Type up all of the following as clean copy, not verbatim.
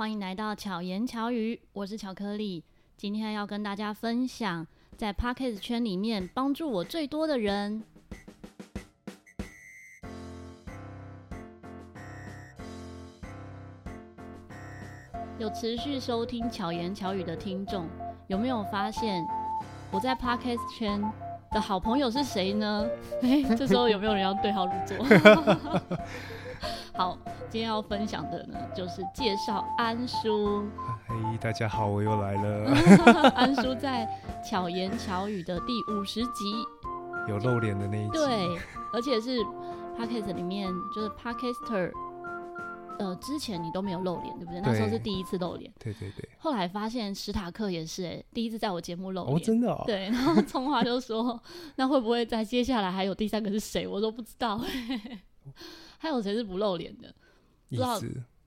欢迎来到巧言巧语，我是巧克力。今天要跟大家分享在 Podcast 圈里面帮助我最多的人。有持续收听巧言巧语的听众，有没有发现我在 Podcast 圈的好朋友是谁呢？这时候有没有人要对号入座？好，今天要分享的呢，就是介绍安叔。嘿，大家好，我又来了。安叔在巧言巧语的第50集，有露脸的那一集。对，而且是 Podcast 里面就是 Podcaster。之前你都没有露脸，对不对？那时候是第一次露脸。对对对。后来发现史塔克也是第一次在我节目露脸。哦，真的哦。对，然后葱花就说：“那会不会在接下来还有第三个是谁？”我说不知道。还有谁是不露脸的？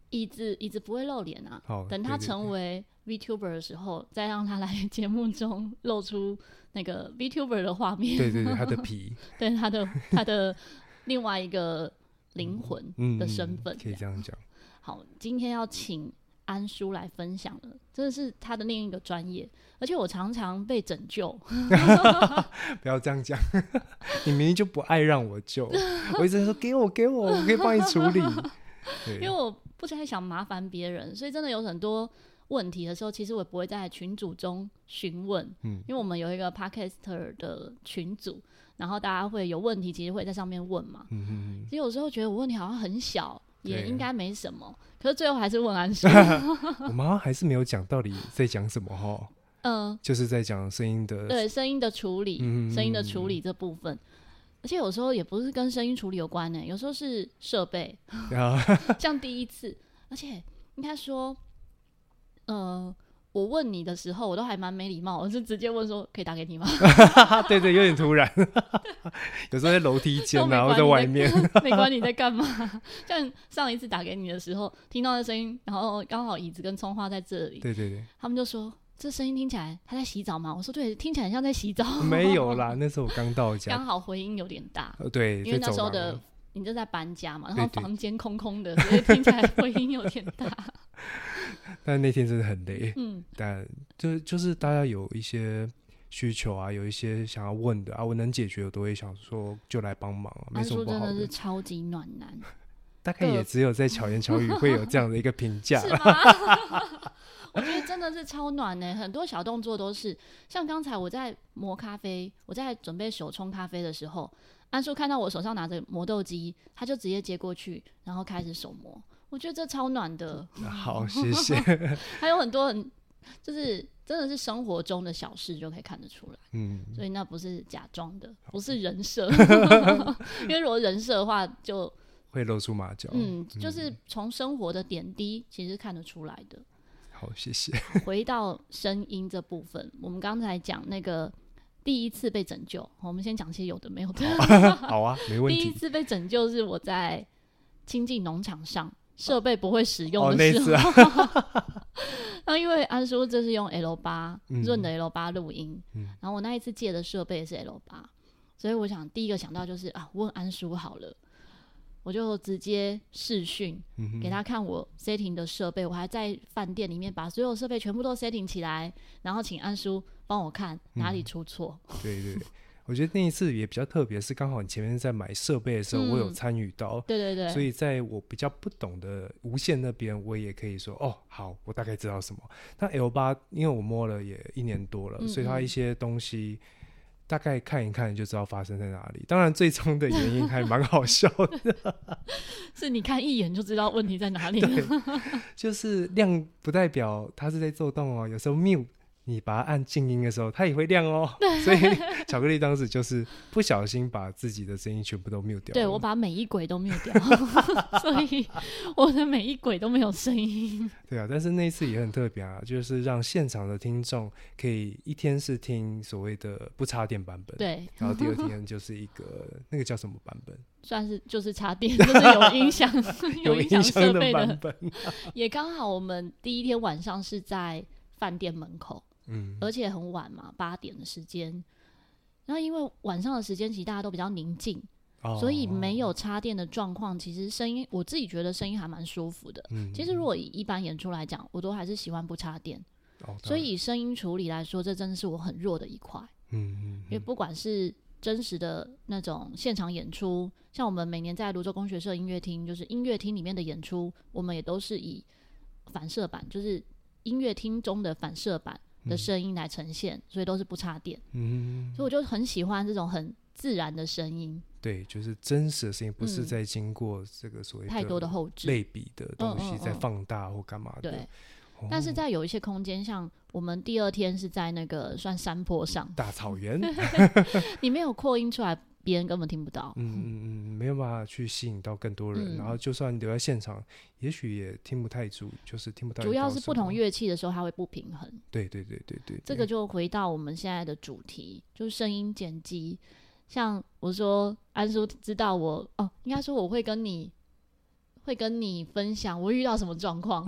椅子。椅子不会露脸啊。好。等他成为 VTuber 的时候，再让他来节目中露出那个 VTuber 的画面。对对对，他的皮。对，他的另外一个。灵魂的身份，可以这样讲。好，今天要请安叔来分享了，这是他的另一个专业，而且我常常被拯救。不要这样讲，你明明就不爱让我救，我一直说给我，我可以帮你处理。因为我不太想麻烦别人，所以真的有很多问题的时候，其实我不会在群组中询问，因为我们有一个 Podcaster 的群组。然后大家会有问题，其实会在上面问嘛。其实有时候觉得我问题好像很小，也应该没什么，可是最后还是问安叔。我们好像还是没有讲到底在讲什么哈。就是在讲声音的，对声音的处理，声音的处理这部分。而且有时候也不是跟声音处理有关呢，有时候是设备。像第一次，而且应该说，我问你的时候，我都还蛮没礼貌，我是直接问说可以打给你吗？对对，有点突然。有时候在楼梯间，然后在外面，没管你在干嘛。像上一次打给你的时候，听到那声音，然后刚好椅子跟葱花在这里，对对对，他们就说这声音听起来他在洗澡吗？我说对，听起来像在洗澡。没有啦，那时候我刚到家，刚好回音有点大。对，因为那时候的你就在搬家嘛，然后房间空空的，对对，所以听起来回音有点大。但那天真的很累，但就是大家有一些需求啊，有一些想要问的啊，我能解决我都会想说就来帮忙啊，没什么不好的。安叔真的是超级暖男，大概也只有在巧言巧语会有这样的一个评价。是吗？我觉得真的是超暖的，很多小动作都是像刚才我在磨咖啡，我在准备手冲咖啡的时候，安叔看到我手上拿着磨豆机，他就直接接过去，然后开始手磨。我觉得这超暖的。好，谢谢。还有很多就是真的是生活中的小事就可以看得出来，所以那不是假装的，不是人设。因为如果人设的话就会露出马脚，就是从生活的点滴其实看得出来的。好，谢谢。回到声音这部分，我们刚才讲那个第一次被拯救，我们先讲些有的没有的。好啊，没问题。第一次被拯救是我在亲近农场上设备不会使用的时候，那因为安叔这是用 L8 润的 L8 录音，然后我那一次借的设备也是 L8， 所以我想第一个想到就是啊，问安叔好了，我就直接视讯给他看我 setting 的设备，我还在饭店里面把所有设备全部都 setting 起来，然后请安叔帮我看哪里出错。对对对。我觉得那一次也比较特别，是刚好你前面在买设备的时候，我有参与到，对对对，所以在我比较不懂的无线那边，我也可以说哦，好，我大概知道什么。那 L8 因为我摸了也1年多了，所以它一些东西大概看一看就知道发生在哪里。当然，最终的原因还蛮好笑的，是你看一眼就知道问题在哪里了。就是亮不代表它是在做动哦，有时候 mute。你把它按静音的时候它也会亮哦。所以巧克力当时就是不小心把自己的声音全部都 mute 掉。对，我把每一轨都 mute 掉。所以我的每一轨都没有声音。对啊，但是那一次也很特别啊，就是让现场的听众可以一天是听所谓的不插电版本，对，然后第二天就是一个那个叫什么版本，算是就是插电，就是有音响有音响设备的版本。也刚好我们第一天晚上是在饭店门口，而且很晚嘛，8点的时间。然后因为晚上的时间其实大家都比较宁静，所以没有插电的状况，其实声音我自己觉得声音还蛮舒服的。其实如果以一般演出来讲，我都还是喜欢不插电。所以以声音处理来说，这真的是我很弱的一块。因为不管是真实的那种现场演出，像我们每年在泸州工学社音乐厅，就是音乐厅里面的演出，我们也都是以反射板，就是音乐厅中的反射板的声音来呈现，所以都是不插电。所以我就很喜欢这种很自然的声音。对，就是真实的声音，不是在经过这个所谓太多的后置类比的东西在放大或干嘛的。对。但是在有一些空间，像我们第二天是在那个算山坡上，大草原，你没有扩音出来，别人根本听不到。没有办法去吸引到更多人，然后就算留在现场，也许也听不太足，就是听不到。主要是不同乐器的时候，它会不平衡。对，这个就回到我们现在的主题，就是声音剪辑。像我说，安叔知道我哦，应该说我会跟你分享我遇到什么状况。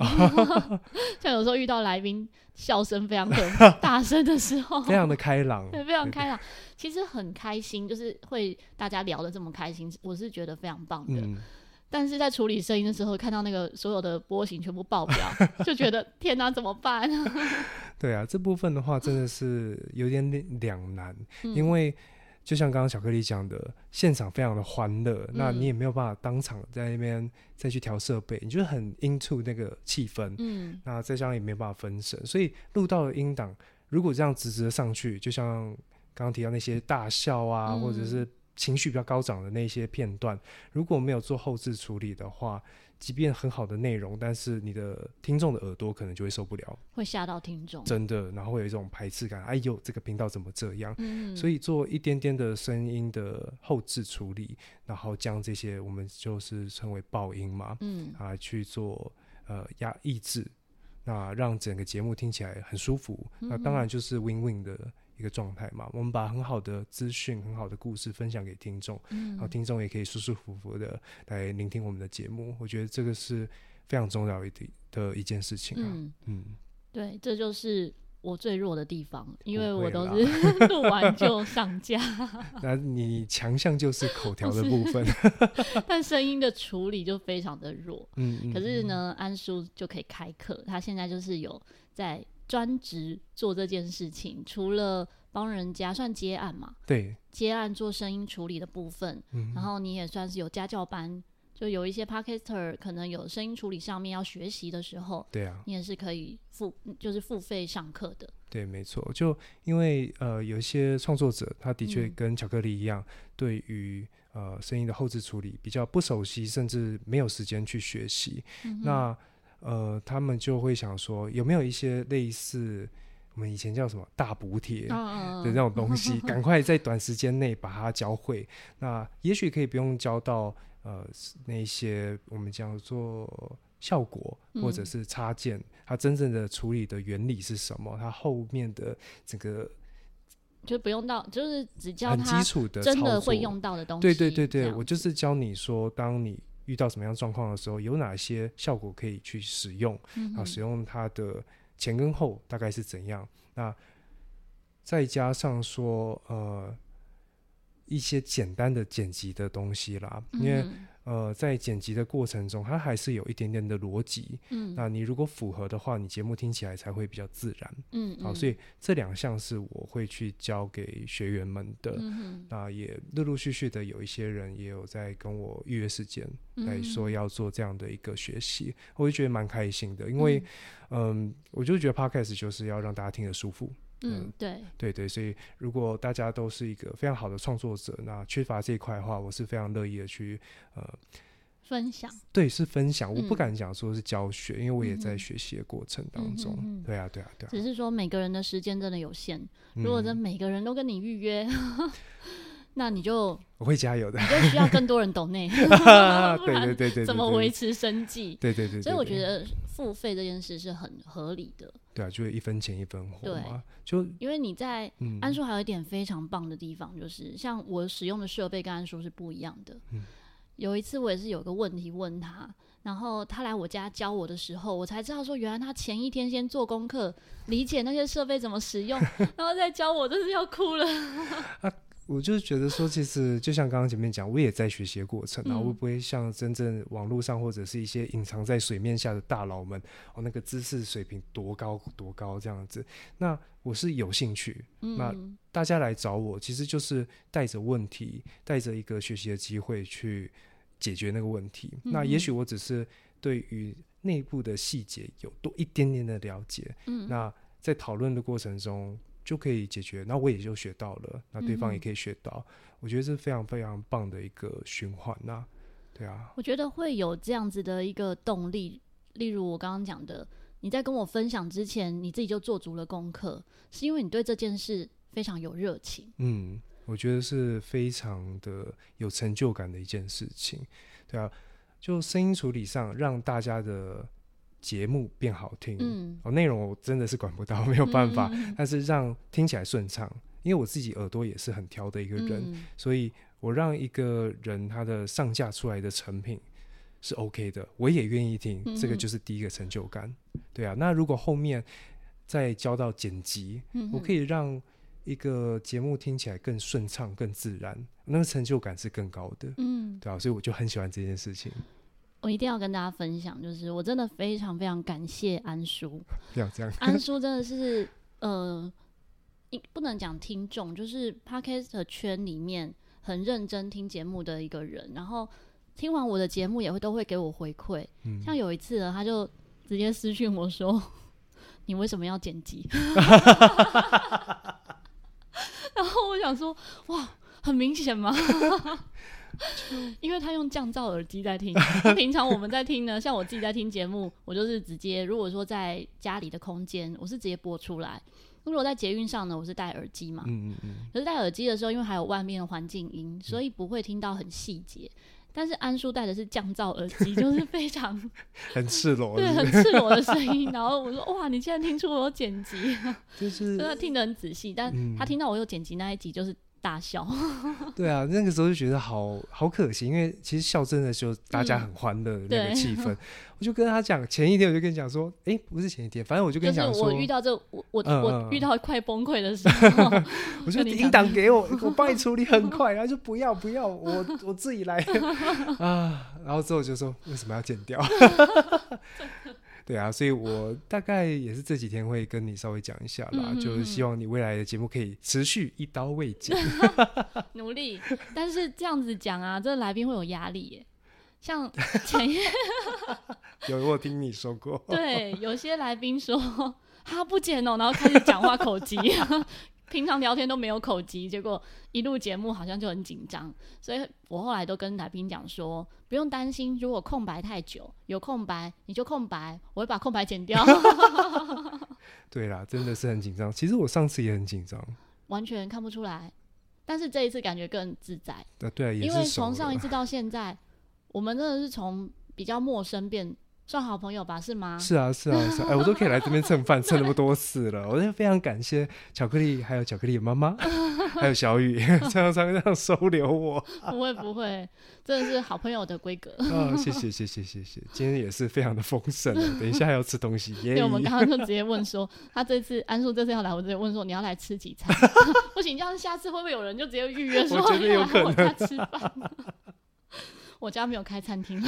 像有时候遇到来宾笑声非常的大声的时候，非常的开朗，对，非常开朗，其实很开心，就是会大家聊得这么开心，我是觉得非常棒的。但是在处理声音的时候，看到那个所有的波形全部爆表，就觉得天哪，怎么办？对啊，这部分的话真的是有点两难。因为就像刚刚小克力讲的，现场非常的欢乐，那你也没有办法当场在那边再去调设备，你就很 into 那个气氛。那再加上也没有办法分神，所以录到的音档如果这样直直的上去，就像刚刚提到那些大笑啊，或者是情绪比较高涨的那些片段，如果没有做后置处理的话，即便很好的内容，但是你的听众的耳朵可能就会受不了，会吓到听众，真的，然后会有一种排斥感，哎呦，这个频道怎么这样？所以做一点点的声音的后置处理，然后将这些我们就是称为爆音嘛，去做抑制，那让整个节目听起来很舒服。那当然就是 win-win 的一个状态嘛，我们把很好的资讯、很好的故事分享给听众，然后听众也可以舒舒服服的来聆听我们的节目。我觉得这个是非常重要的一件事情啊。对，这就是我最弱的地方，因为我都是录完就上架。那你强项就是口条的部分，但声音的处理就非常的弱。可是呢，安叔就可以开课，他现在就是有在专职做这件事情，除了帮人家算接案嘛，对，接案做声音处理的部分，然后你也算是有家教班，就有一些 podcaster 可能有声音处理上面要学习的时候，对啊，你也是可以付费上课的。对，没错，就因为有一些创作者，他的确跟巧克力一样，对于声音的后置处理比较不熟悉，甚至没有时间去学习。那他们就会想说，有没有一些类似我们以前叫什么大补帖的那种东西，赶快在短时间内把它教会。那也许可以不用教到那些我们叫做效果或者是插件，它真正的处理的原理是什么，它后面的整个就不用到，就是只教他真的会用到的东西。对，我就是教你说，当你遇到什么样状况的时候，有哪些效果可以去使用，然后使用它的前跟后大概是怎样。那再加上说一些简单的剪辑的东西啦，因为在剪辑的过程中，它还是有一点点的逻辑，那你如果符合的话，你节目听起来才会比较自然。好，所以这两项是我会去教给学员们的。那也陆陆续续的有一些人也有在跟我预约时间来说要做这样的一个学习，我就觉得蛮开心的，因为我就觉得 podcast 就是要让大家听得舒服。对，所以如果大家都是一个非常好的创作者，那缺乏这一块的话，我是非常乐意的去分享。对，是分享，我不敢讲说是教学，因为我也在学习的过程当中。对啊，只是说每个人的时间真的有限，如果真每个人都跟你预约，那你就我会加油的，你就需要更多人抖内，对，怎么维持生计？对，所以我觉得付费这件事是很合理的。对啊，就是一分钱一分货嘛。就因为你在安叔还有一点非常棒的地方，就是像我使用的设备跟安叔是不一样的。有一次我也是有个问题问他，然后他来我家教我的时候，我才知道说原来他前一天先做功课，理解那些设备怎么使用，然后再教我，真是要哭了。我就觉得说，其实就像刚刚前面讲，我也在学习的过程，然后会不会像真正网络上或者是一些隐藏在水面下的大佬们，哦，那个知识水平多高多高这样子。那我是有兴趣，那大家来找我，其实就是带着问题，带着一个学习的机会去解决那个问题。那也许我只是对于内部的细节有多一点点的了解，那在讨论的过程中就可以解决，那我也就学到了，那对方也可以学到，我觉得是非常非常棒的一个循环啊，对啊，我觉得会有这样子的一个动力。例如我刚刚讲的，你在跟我分享之前你自己就做足了功课，是因为你对这件事非常有热情，我觉得是非常的有成就感的一件事情，对啊，就声音处理上让大家的节目变好听，内容我真的是管不到，没有办法，但是让听起来顺畅，因为我自己耳朵也是很挑的一个人，所以我让一个人他的上架出来的成品是 OK 的，我也愿意听，这个就是第一个成就感，对啊。那如果后面再教到剪辑，我可以让一个节目听起来更顺畅更自然，那个成就感是更高的，对啊，所以我就很喜欢这件事情。我一定要跟大家分享，就是我真的非常非常感谢安叔，不要这样，安叔真的是不能讲听众，就是 Podcast 圈里面很认真听节目的一个人，然后听完我的节目也会都会给我回馈，像有一次呢他就直接私讯我说你为什么要剪辑然后我想说哇很明显嘛因为他用降噪耳机在听平常我们在听呢，像我自己在听节目，我就是直接如果说在家里的空间我是直接播出来，如果在捷运上呢我是戴耳机嘛，可是戴耳机的时候因为还有外面的环境音，所以不会听到很细节，但是安叔戴的是降噪耳机就是非常很赤裸对很赤裸的声音然后我说哇你竟然听出我有剪辑，就是他听得很仔细，但他听到我有剪辑那一集就是大笑对啊，那个时候就觉得好可惜，因为其实笑真的就大家很欢乐的那个气氛，我就跟他讲，前一天我就跟你讲说不是前一天，反正我就跟你讲说就是我遇到我遇到快崩溃的时候我就音档给我我帮你处理很快然后就不要我自己来啊，然后之后就说为什么要剪掉对啊，所以我大概也是这几天会跟你稍微讲一下啦，就是希望你未来的节目可以持续一刀未剪努力，但是这样子讲啊这来宾会有压力耶，像前我听你说过对有些来宾说他不剪哦，然后开始讲话口急平常聊天都没有口急，结果一录节目好像就很紧张，所以我后来都跟来宾讲说不用担心，如果空白太久，有空白你就空白，我会把空白剪掉对啦，真的是很紧张，其实我上次也很紧张，完全看不出来，但是这一次感觉更自在，对啊，也是熟了，因为从上一次到现在我们真的是从比较陌生变算好朋友吧，是吗？是啊我都可以来这边蹭饭蹭那么多次了，我就非常感谢巧克力，还有巧克力的妈妈还有小雨常常这样收留我不会真的是好朋友的规格谢谢今天也是非常的丰盛等一下还要吃东西对我们刚刚就直接问说他这次安叔这次要来，我直接问说你要来吃几餐不行，这样下次会不会有人就直接预约说我觉得有可能我家吃饭我家没有开餐厅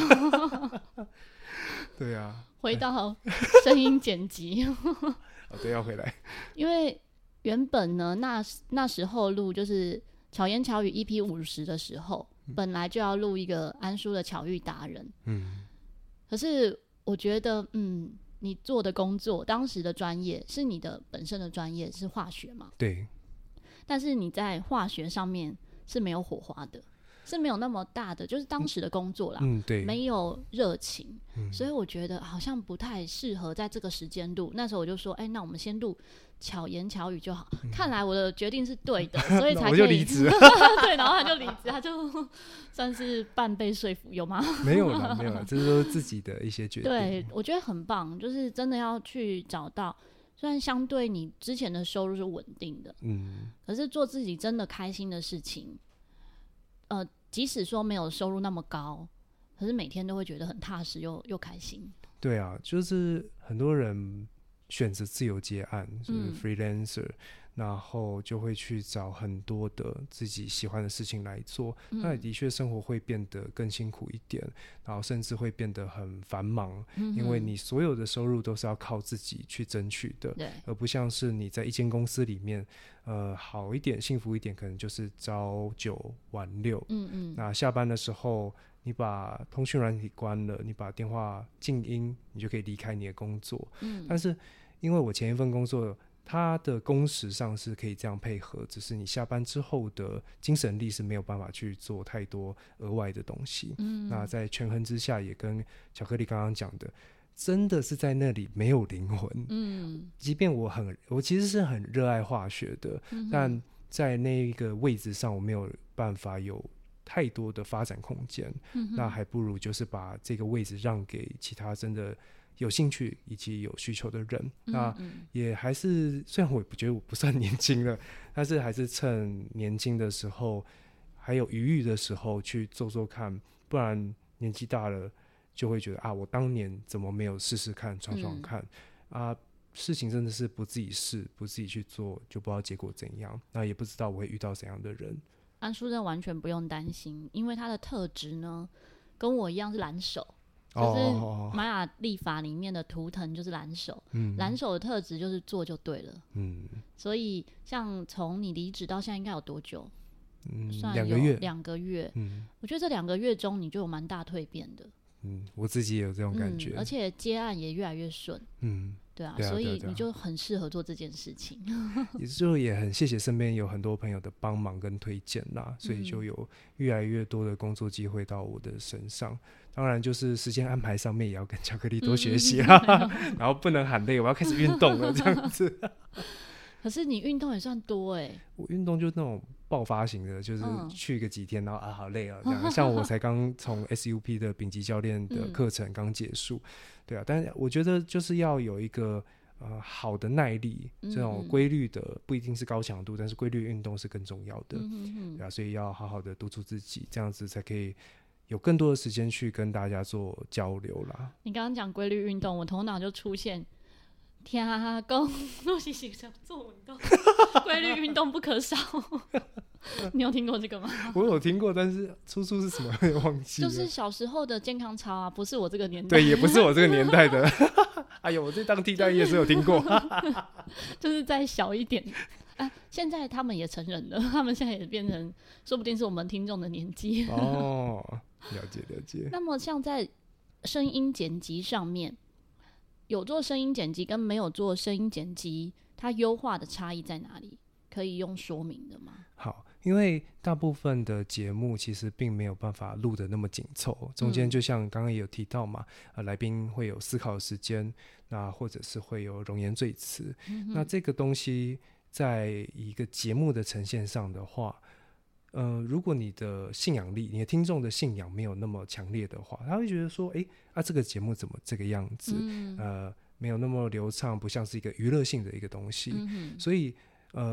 对啊，回到声音剪辑对要回来，因为原本呢那时候录就是巧言巧语 EP50 的时候，本来就要录一个安叔的巧遇达人，可是我觉得你做的工作当时的专业是你的本身的专业是化学嘛，对，但是你在化学上面是没有火花的，是没有那么大的，就是当时的工作啦，对，没有热情，所以我觉得好像不太适合在这个时间录，那时候我就说那我们先录巧言巧语就好，看来我的决定是对的所以才可以我就离职对，然后他就离职，他就算是半被说服，有吗没有啦这是自己的一些决定对，我觉得很棒，就是真的要去找到，虽然相对你之前的收入是稳定的，可是做自己真的开心的事情，即使说没有收入那么高，可是每天都会觉得很踏实又开心。对啊，就是很多人选择自由接案，就是 freelancer、然后就会去找很多的自己喜欢的事情来做，那的确生活会变得更辛苦一点，然后甚至会变得很繁忙，因为你所有的收入都是要靠自己去争取的，而不像是你在一间公司里面好一点幸福一点可能就是朝九晚六，那下班的时候你把通讯软体关了，你把电话静音，你就可以离开你的工作，但是因为我前一份工作它的工时上是可以这样配合，只是你下班之后的精神力是没有办法去做太多额外的东西，那在权衡之下也跟巧克力刚刚讲的真的是在那里没有灵魂，即便我其实是很热爱化学的，但在那个位置上我没有办法有太多的发展空间，那还不如就是把这个位置让给其他真的有兴趣以及有需求的人，那也还是虽然我觉得我不算年轻了，但是还是趁年轻的时候还有余裕的时候去做做看，不然年纪大了就会觉得啊我当年怎么没有试试看闯闯看，事情真的是不自己试不自己去做就不知道结果怎样，那也不知道我会遇到怎样的人。安叔真完全不用担心，因为他的特质呢跟我一样是蓝手，就是玛雅历法里面的图腾就是蓝手，蓝手的特质就是做就对了，所以像从你离职到现在应该有多久？2个月、我觉得这2个月中你就有蛮大蜕变的，我自己也有这种感觉，而且接案也越来越顺，对啊，所以你就很适合做这件事情，也很谢谢身边有很多朋友的帮忙跟推荐啦，所以就有越来越多的工作机会到我的身上，当然就是时间安排上面也要跟巧克力多学习啦，然后不能喊累，我要开始运动了这样子。可是你运动也算多欸。我运动就那种爆发型的，就是去个几天然后好累啊这样。像我才刚从 SUP 的丙级教练的课程刚结束，对啊，但我觉得就是要有一个好的耐力，这种规律的不一定是高强度，但是规律运动是更重要的，对啊，所以要好好的督促自己，这样子才可以有更多的时间去跟大家做交流啦。你刚刚讲规律运动，我头脑就出现天啊，公若是喜欢做运动，规律运动不可少。你有听过这个吗？我有听过，但是出处是什么也忘记了。就是小时候的健康操啊，不是我这个年代，对，也不是我这个年代的。哎呦，我这当替代役也是有听过，就是再小一点。现在他们也成人了，他们现在也变成，说不定是我们听众的年纪。哦，了解了解。那么像在声音剪辑上面，有做声音剪辑跟没有做声音剪辑它优化的差异在哪里，可以用说明的吗？好，因为大部分的节目其实并没有办法录得那么紧凑，中间就像刚刚也有提到嘛，来宾会有思考时间，那或者是会有冗言赘词，那这个东西在一个节目的呈现上的话，如果你的信仰力，你的听众的信仰没有那么强烈的话，他会觉得说这个节目怎么这个样子，没有那么流畅，不像是一个娱乐性的一个东西，所以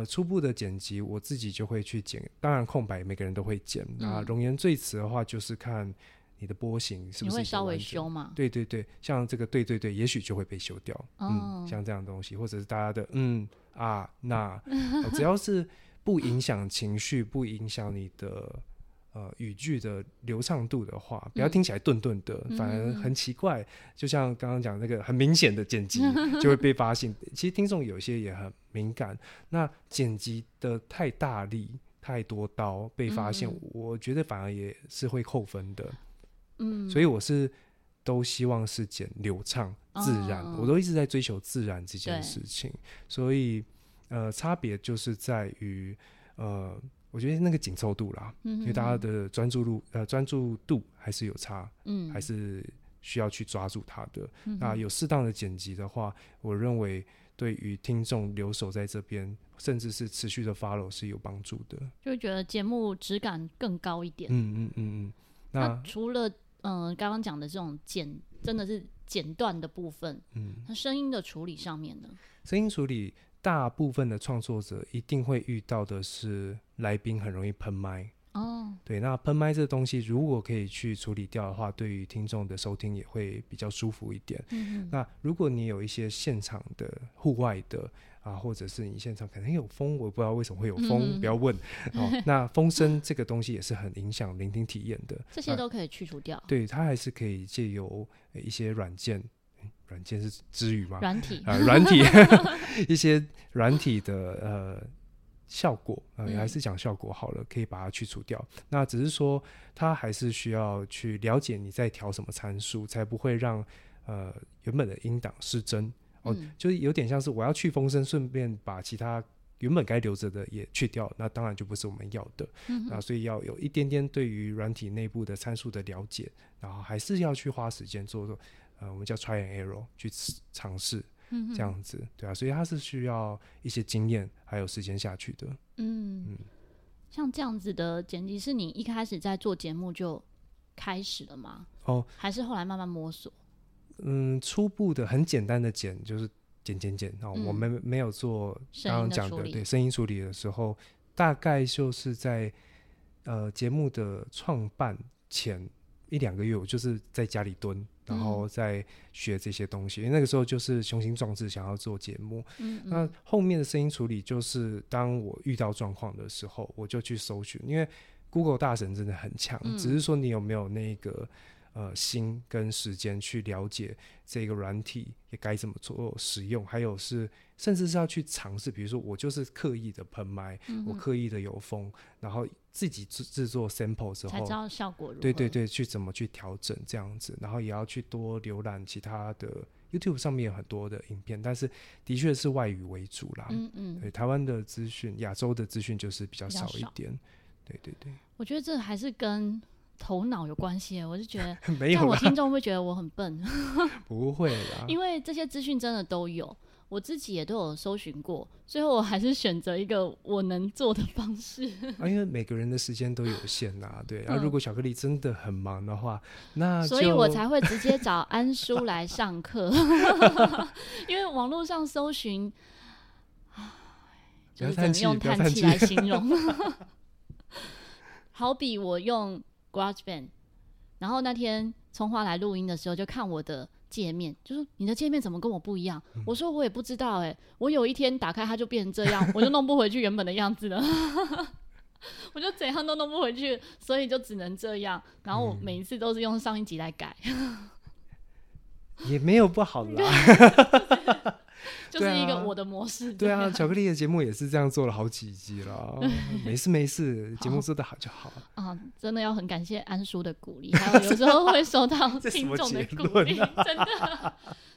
初步的剪辑我自己就会去剪，当然空白每个人都会剪，那冗言赘词的话就是看你的波形是不是你会稍微修嘛，对对对，像这个对对对也许就会被修掉，像这样的东西，或者是大家的那只要是不影响情绪，不影响你的语句的流畅度的话，不要听起来顿顿的，反而很奇怪，就像刚刚讲那个很明显的剪辑就会被发现。其实听众有些也很敏感，那剪辑的太大力太多刀被发现，我觉得反而也是会扣分的，所以我是都希望是剪流畅自然，我都一直在追求自然这件事情，所以差别就是在于我觉得那个紧凑度啦，因为大家的专注度还是有差，还是需要去抓住它的，那有适当的剪辑的话，我认为对于听众留守在这边甚至是持续的 follow 是有帮助的，就会觉得节目质感更高一点。那除了刚刚讲的这种真的是剪断的部分，那声音的处理上面呢？声音处理大部分的创作者一定会遇到的是来宾很容易喷麦，哦，对，那喷麦这东西如果可以去处理掉的话，对于听众的收听也会比较舒服一点。嗯，那如果你有一些现场的户外的啊，或者是你现场可能有风，我不知道为什么会有风，不要问哦。那风声这个东西也是很影响聆听体验的，这些都可以去除掉。对，它还是可以借由一些软件，软件是之语吗？软体啊，软体一些软体的效果，还是讲效果好了，可以把它去除掉。那只是说它还是需要去了解你在调什么参数，才不会让原本的音档失真哦。就是有点像是我要去风声，顺便把其他原本该留着的也去掉，那当然就不是我们要的。那所以要有一点点对于软体内部的参数的了解，然后还是要去花时间做我们叫 try and error 去尝试这样子，对啊，所以它是需要一些经验还有时间下去的。嗯，像这样子的剪辑是你一开始在做节目就开始了吗？哦，还是后来慢慢摸索？嗯，初步的很简单的剪就是剪哦，我们没有做刚刚讲的对声音处理的时候，大概就是在节目的创办前一两个月，我就是在家里蹲，然后再学这些东西，因为那个时候就是雄心壮志想要做节目。那后面的声音处理就是当我遇到状况的时候，我就去搜寻，因为 Google 大神真的很强，只是说你有没有那个心跟时间去了解这个软体也该怎么做使用，还有是甚至是要去尝试，比如说我就是刻意的喷麦，我刻意的有风，然后自己制作 sample 之后才知道效果如何，对对对，去怎么去调整这样子，然后也要去多浏览其他的 YouTube 上面有很多的影片，但是的确是外语为主啦。对，台湾的资讯亚洲的资讯就是比较少一点，对对对，我觉得这还是跟头脑有关系，我就觉得没有啦，但我听众会觉得我很笨不会啦，因为这些资讯真的都有，我自己也都有搜寻过，最后我还是选择一个我能做的方式啊，因为每个人的时间都有限啊，对啊，如果巧克力真的很忙的话，那就所以我才会直接找安叔来上课因为网络上搜寻就是怎么用叹气来形容好比我用GarageBand， 然后那天从华来录音的时候就看我的界面，就说你的界面怎么跟我不一样，我说我也不知道我有一天打开它就变成这样我就弄不回去原本的样子了我就怎样都弄不回去，所以就只能这样，然后我每一次都是用上一集来改也没有不好啦就是一个我的模式。对啊，巧克力的节目也是这样做了好几集了没事没事，节目做得好就好啊，真的要很感谢安叔的鼓励还有有时候会收到听众的鼓励、啊、真的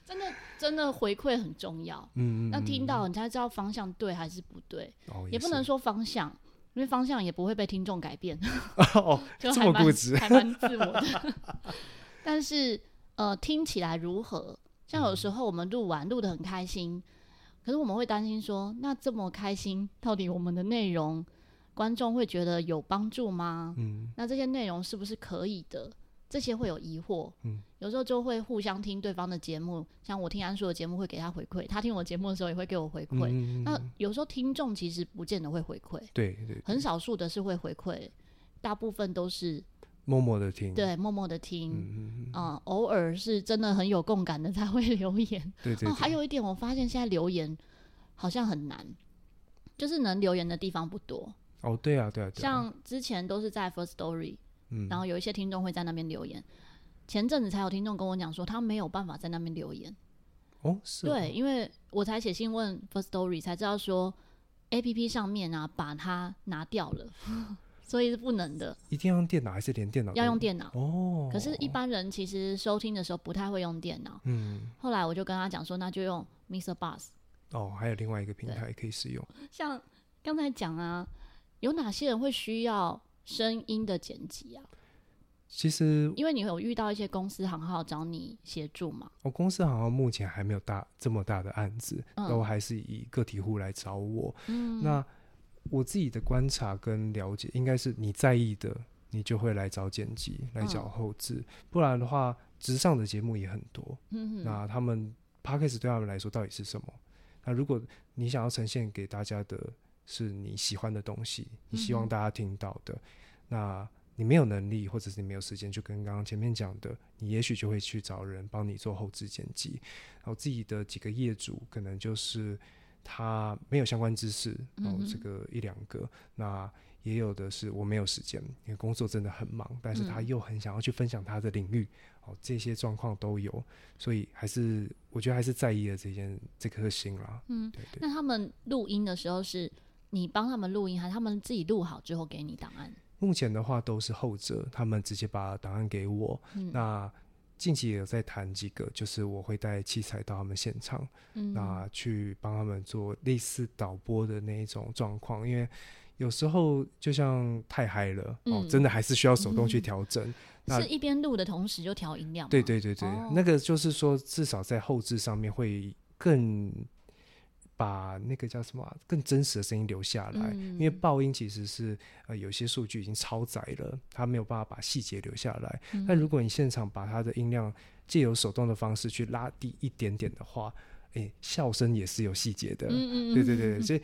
真的真的回馈很重要。那听到你才知道方向对还是不对，也不能说方向，因为方向也不会被听众改变就还蛮这么固执还蛮自我的但是听起来如何，像有时候我们录得很开心，可是我们会担心说那这么开心到底我们的内容观众会觉得有帮助吗？那这些内容是不是可以的，这些会有疑惑。有时候就会互相听对方的节目，像我听安叔的节目会给他回馈，他听我节目的时候也会给我回馈。那有时候听众其实不见得会回馈，对对对，很少数的是会回馈，大部分都是默默的听，对，默默的听，偶尔是真的很有共感的才会留言。对对对。还有一点，我发现现在留言好像很难，就是能留言的地方不多。哦，对啊，对啊，对啊。像之前都是在 First Story，然后有一些听众会在那边留言。前阵子才有听众跟我讲说，他没有办法在那边留言。哦，是哦。对，因为我才写信问 First Story， 才知道说 APP 上面啊把它拿掉了。所以是不能的，一定要用电脑还是连电脑？要用电脑哦。可是，一般人其实收听的时候不太会用电脑。后来我就跟他讲说，那就用 Mr.Bus。哦，还有另外一个平台可以使用。像刚才讲啊，有哪些人会需要声音的剪辑啊？其实，因为你有遇到一些公司行号找你协助嘛？公司行号目前还没有这么大的案子，都还是以个体户来找我。那我自己的观察跟了解应该是你在意的你就会来找剪辑来找后制，不然的话直上的节目也很多，那他们 Podcast 对他们来说到底是什么，那如果你想要呈现给大家的是你喜欢的东西，你希望大家听到的，那你没有能力或者是你没有时间，就跟刚刚前面讲的，你也许就会去找人帮你做后置剪辑。然后自己的几个业主可能就是他没有相关知识，然后这个一两个，那也有的是我没有时间，因为工作真的很忙，但是他又很想要去分享他的领域，这些状况都有，所以还是我觉得还是在意了这颗心啦。对对。那他们录音的时候是你帮他们录音，还是他们自己录好之后给你档案？目前的话都是后者，他们直接把档案给我。那近期也有在谈几个，就是我会带器材到他们现场，那去帮他们做类似导播的那一种状况，因为有时候就像太嗨了，真的还是需要手动去调整。是一边录的同时就调音量吗？对对对对，那个就是说至少在后置上面会更把那个叫什么更真实的声音留下来，因为爆音其实是有些数据已经超载了，它没有办法把细节留下来，但如果你现场把它的音量藉由手动的方式去拉低一点点的话，笑声也是有细节的。对对对，所以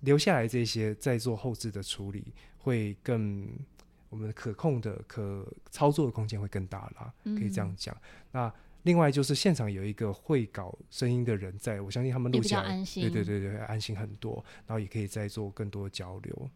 留下来这些在做后置的处理会更，我们可控的可操作的空间会更大啦，可以这样讲。那另外就是现场有一个会搞声音的人在，我相信他们录起来安心，对对对对，安心很多，然后也可以再做更多的交流。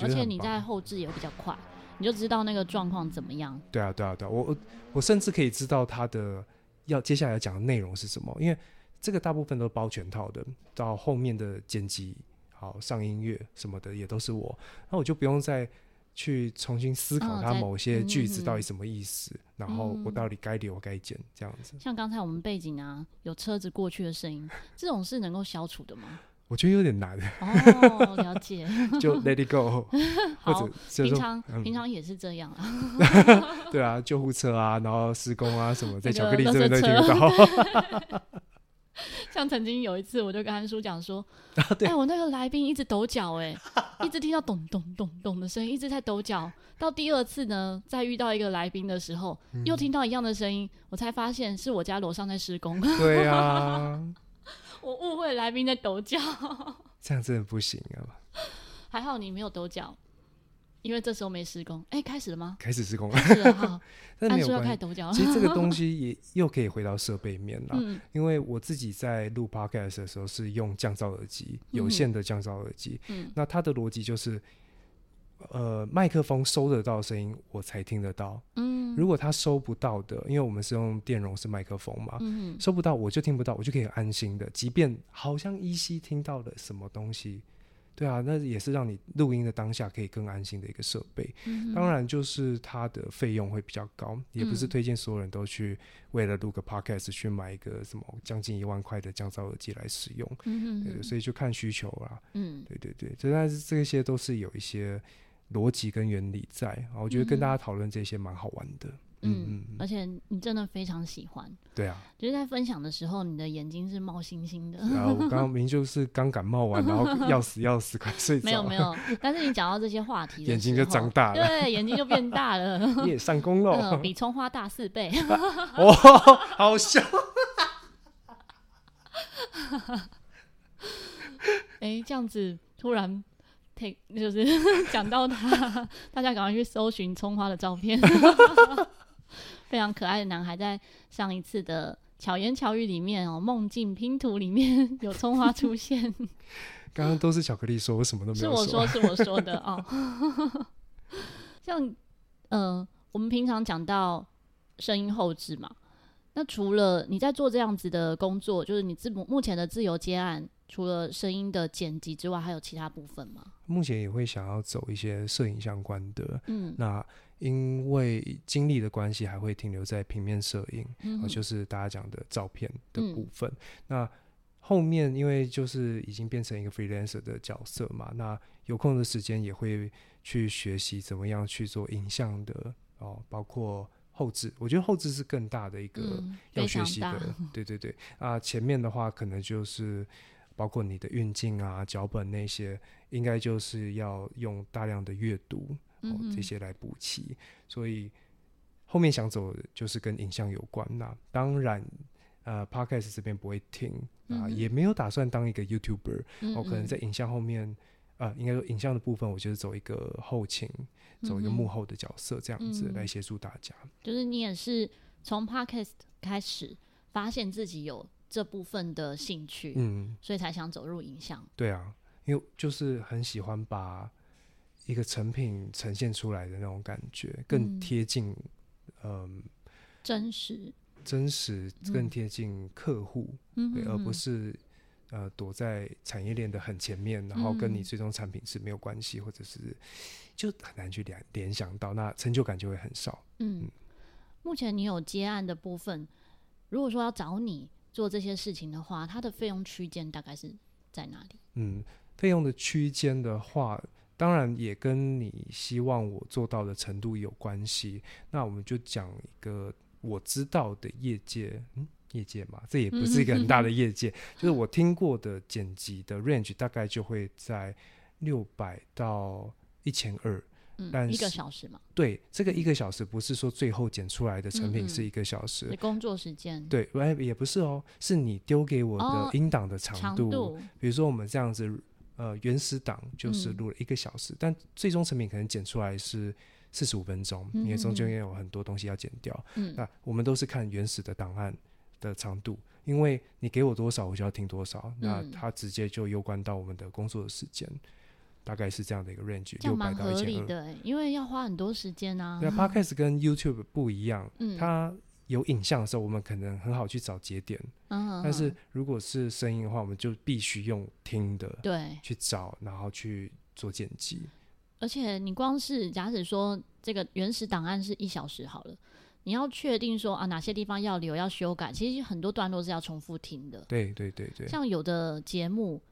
而且你在后置也会比较快，你就知道那个状况怎么样。对啊对啊对啊，我甚至可以知道他的要接下来讲的内容是什么，因为这个大部分都包全套的，到后面的剪辑、好上音乐什么的也都是我，那我就不用再去重新思考它某些句子到底什么意思，然后我到底该留该剪这样子。像刚才我们背景啊有车子过去的声音，这种是能够消除的吗？我觉得有点难。哦，了解。就 let it go。 好，平常也是这样啊。对啊，救护车啊，然后施工啊什么，在巧克力这边都听不到。像曾经有一次我就跟安叔讲说，我那个来宾一直抖脚，一直听到咚咚咚咚的声音，一直在抖脚。到第二次呢，再遇到一个来宾的时候，又听到一样的声音，我才发现是我家楼上在施工。对啊。我误会来宾在抖脚。这样真的不行啊。还好你没有抖脚，因为这时候没施工。开始了吗？开始施工了。是啊，好。按说要开始抖脚了。其实这个东西也又可以回到设备面啦。因为我自己在录 podcast 的时候是用降噪耳机，有线的降噪耳机。那它的逻辑就是，麦克风收得到声音我才听得到。如果它收不到的，因为我们是用电容式麦克风嘛，收不到我就听不到，我就可以很安心的，即便好像依稀听到了什么东西。对啊，那也是让你录音的当下可以更安心的一个设备。当然就是它的费用会比较高，也不是推荐所有人都去为了录个 podcast 去买一个什么将近1万块的降噪耳机来使用。对，所以就看需求啦。对对对，但是这些都是有一些逻辑跟原理在，我觉得跟大家讨论这些蛮好玩的。而且你真的非常喜欢。对啊，就是在分享的时候你的眼睛是冒星星的。啊，我刚明就是刚感冒完，然后要死快睡着。没有没有，但是你讲到这些话题的时候眼睛就长大了。对，眼睛就变大了。你也上工了。比葱花大4倍。哦，好笑。这样子突然就是讲到他，大家赶快去搜寻葱花的照片。非常可爱的男孩在上一次的巧言巧语里面，梦境拼图里面有葱花出现。刚刚都是巧克力说，我什么都没有说。是我说的。像我们平常讲到声音后置嘛，那除了你在做这样子的工作，就是你目前的自由接案，除了声音的剪辑之外还有其他部分吗？目前也会想要走一些摄影相关的。那因为经历的关系还会停留在平面摄影，就是大家讲的照片的部分。那后面因为就是已经变成一个 freelancer 的角色嘛，那有空的时间也会去学习怎么样去做影像的，包括后置，我觉得后置是更大的一个要学习的。对对对啊，前面的话可能就是包括你的运镜啊、脚本那些，应该就是要用大量的阅读，这些来补齐。所以后面想走的就是跟影像有关啦。当然，podcast 这边不会停，也没有打算当一个 YouTuber。可能在影像后面应该说影像的部分我就是走一个后勤，走一个幕后的角色这样子、来协助大家。就是你也是从 Podcast 开始发现自己有这部分的兴趣，所以才想走入影像。对啊，因为就是很喜欢把一个成品呈现出来的那种感觉，更贴近真实，更贴近客户，对，而不是躲在产业链的很前面，然后跟你最终产品是没有关系，或者是就很难去联想到，那成就感就会很少。目前你有接案的部分，如果说要找你做这些事情的话，它的费用区间大概是在哪里？费用的区间的话，当然也跟你希望我做到的程度有关系。那我们就讲一个我知道的业界，业界嘛，这也不是一个很大的业界，就是我听过的剪辑的 range 大概就会在600到1200。但是一个小时嘛，对，这个一个小时不是说最后剪出来的成品是一个小时，工作时间，对，也不是哦，是你丢给我的音档的长度，比如说我们这样子，原始档就是录了一个小时，但最终成品可能剪出来是45分钟，因为中间有很多东西要剪掉，那我们都是看原始的档案的长度，因为你给我多少我就要听多少，那它直接就攸关到我们的工作的时间，大概是这样的一个 range， 这样蛮合理的、因为要花很多时间啊。对啊， Podcast 跟 YouTube 不一样，它有影像的时候我们可能很好去找节点，但是如果是声音的话我们就必须用听的，对，去找然后去做剪辑。而且你光是假使说这个原始档案是一小时好了，你要确定说哪些地方要留要修改，其实很多段落是要重复听的。对对对对，像有的节目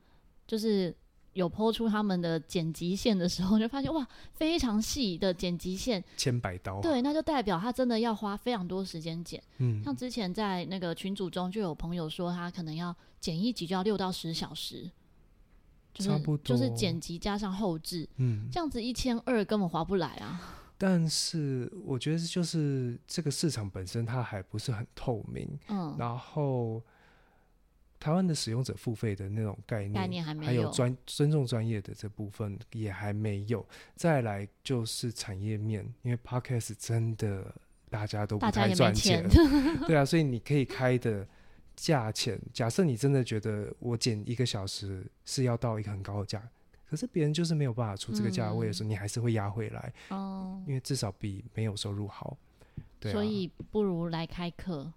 就是有po出他们的剪辑线的时候，就发现哇，非常细的剪辑线，千百刀，对，那就代表他真的要花非常多时间剪。像之前在那个群组中就有朋友说，他可能要剪一集就要6到10小时，就是差不多，就是剪辑加上后置，这样子1200根本划不来啊。但是我觉得就是这个市场本身它还不是很透明，然后台湾的使用者付费的那种概念还没有，还有尊重专业的这部分也还没有。再来就是产业面，因为 Podcast 真的大家都不太赚钱，对啊，所以你可以开的价钱，假设你真的觉得我剪一个小时是要到一个很高的价，可是别人就是没有办法出这个价位的时候，你还是会压回来，因为至少比没有收入好。对啊，所以不如来开课。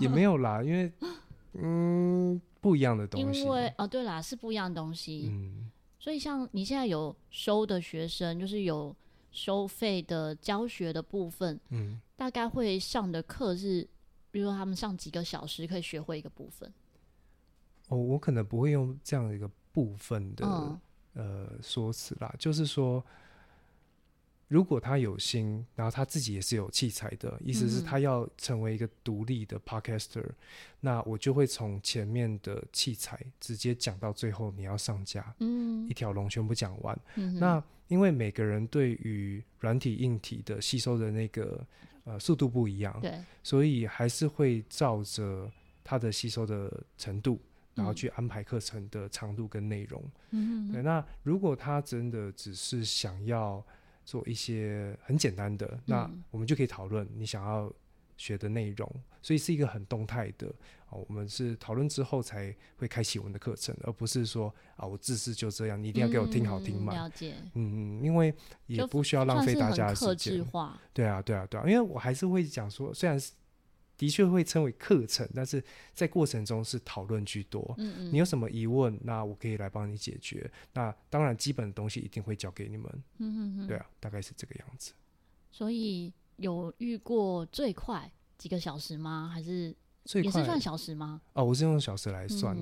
也没有啦，因为不一样的东西，因为对啦，是不一样的东西。所以像你现在有收的学生，就是有收费的教学的部分，大概会上的课是，比如说他们上几个小时可以学会一个部分。我可能不会用这样的一个部分的说辞啦，就是说如果他有心，然后他自己也是有器材的，意思是他要成为一个独立的 podcaster， 那我就会从前面的器材直接讲到最后你要上架，一条龙全部讲完。那因为每个人对于软体硬体的吸收的那个速度不一样，对，所以还是会照着他的吸收的程度，然后去安排课程的长度跟内容。对，那如果他真的只是想要做一些很简单的，那我们就可以讨论你想要学的内容，所以是一个很动态的，我们是讨论之后才会开启我们的课程，而不是说我自制就这样，你一定要给我听好听嘛。了解。因为也不需要浪费大家的时间，就算是很客制化。对啊，因为我还是会讲说，虽然的确会称为课程，但是在过程中是讨论居多。你有什么疑问，那我可以来帮你解决，那当然基本的东西一定会交给你们。对啊，大概是这个样子。所以有遇过最快几个小时吗？还是也是算小时吗？我是用小时来算。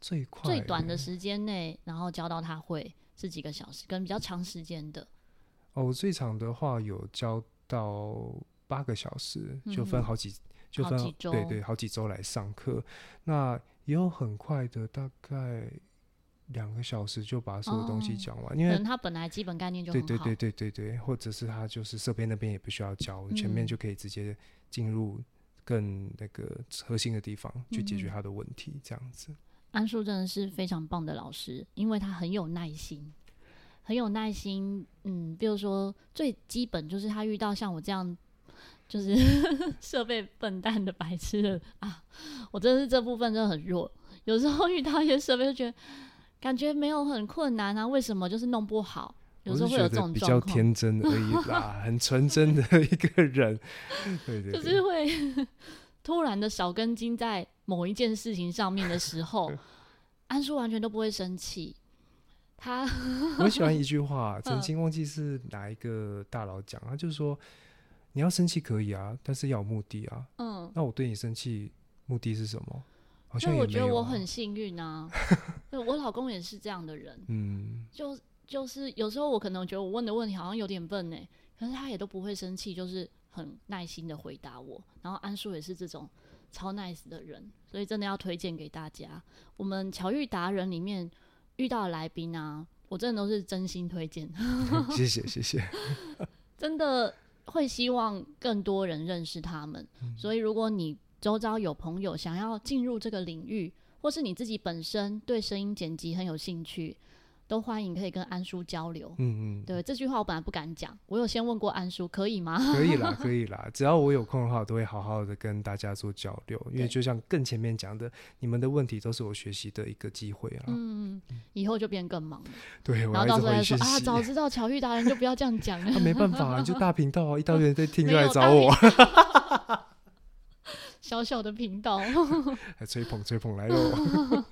最快最短的时间内然后教到他会是几个小时，跟比较长时间的。我最长的话有教到8个小时，就分好几就分好，对，好几周来上课。那也有很快的，大概2个小时就把所有东西讲完，因为可能他本来基本概念就很好。对，或者是他就是设备那边也不需要教，前面就可以直接进入更那个核心的地方去解决他的问题，这样子。安树真的是非常棒的老师，因为他很有耐心，很有耐心。嗯，比如说最基本就是他遇到像我这样就是设备笨蛋的白痴了啊，我真的是这部分真的很弱。有时候遇到一些设备就觉得感觉没有很困难啊，为什么就是弄不好？有时候会有这种状况，比较天真而已啦，很纯真的一个人，对对对，就是会突然的少根筋在某一件事情上面的时候，安叔完全都不会生气。他我喜欢一句话，曾经忘记是哪一个大佬讲，他就是说你要生气可以啊，但是要有目的啊。嗯，那我对你生气目的是什么？好像也没有啊。所以我觉得我很幸运啊，我老公也是这样的人。嗯，就是有时候我可能觉得我问的问题好像有点笨欸，可是他也都不会生气，就是很耐心的回答我。然后安叔也是这种超 nice 的人，所以真的要推荐给大家。我们巧遇达人里面遇到的来宾啊，我真的都是真心推荐。谢谢谢谢，真的会希望更多人认识他们。所以如果你周遭有朋友想要进入这个领域，或是你自己本身对声音剪辑很有兴趣，都欢迎可以跟安叔交流。嗯嗯，对，这句话我本来不敢讲，我有先问过安叔可以吗？可以啦可以啦，只要我有空的话我都会好好的跟大家做交流，因为就像更前面讲的，你们的问题都是我学习的一个机会啊。嗯，以后就变更忙了。对，我要一直回讯息，然后到时候还说啊，早知道巧遇达人就不要这样讲了。、啊、没办法，你就大频道啊，一到人在听就来找我。小小的频道。还吹捧吹捧来咯。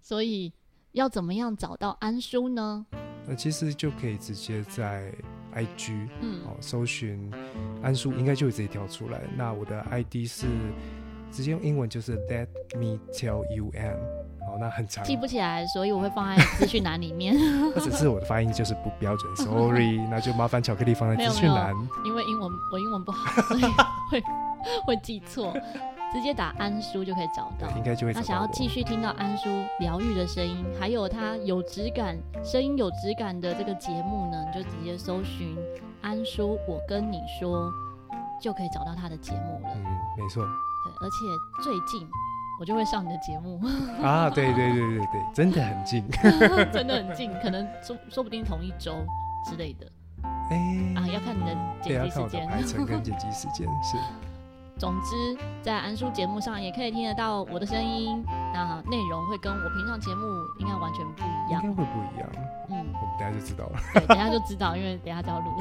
所以要怎么样找到安叔呢？其实就可以直接在 IG、搜寻安叔应该就会直接跳出来。那我的 ID 是直接用英文就是 Let me tell you m、那很长记不起来，所以我会放在资讯栏里面。那只是我的发音就是不标准。 sorry， 那就麻烦巧克力放在资讯栏。因为我英文不好，所以会记错。直接打安叔就可以找到，应该就会找到。那想要继续听到安叔疗愈的声音，还有他有质感、声音有质感的这个节目呢，你就直接搜寻安叔我跟你说，就可以找到他的节目了。嗯，没错。对，而且最近我就会上你的节目。啊，对对对对对，真的很近。真的很近，可能说不定同一周之类的。啊，要看你的剪辑时间，对，要看我的排程跟剪辑时间。是。总之在安叔节目上也可以听得到我的声音，那内容会跟我平常节目应该完全不一样，应该会不一样。嗯，我们等一下就知道了。对，等一下就知道，因为等一下就要录。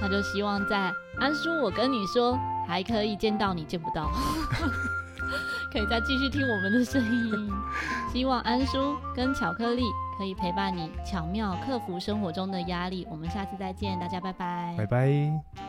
那就希望在安叔我跟你说还可以见到你见不到。可以再继续听我们的声音。希望安叔跟巧克力可以陪伴你巧妙克服生活中的压力。我们下次再见，大家拜拜拜拜。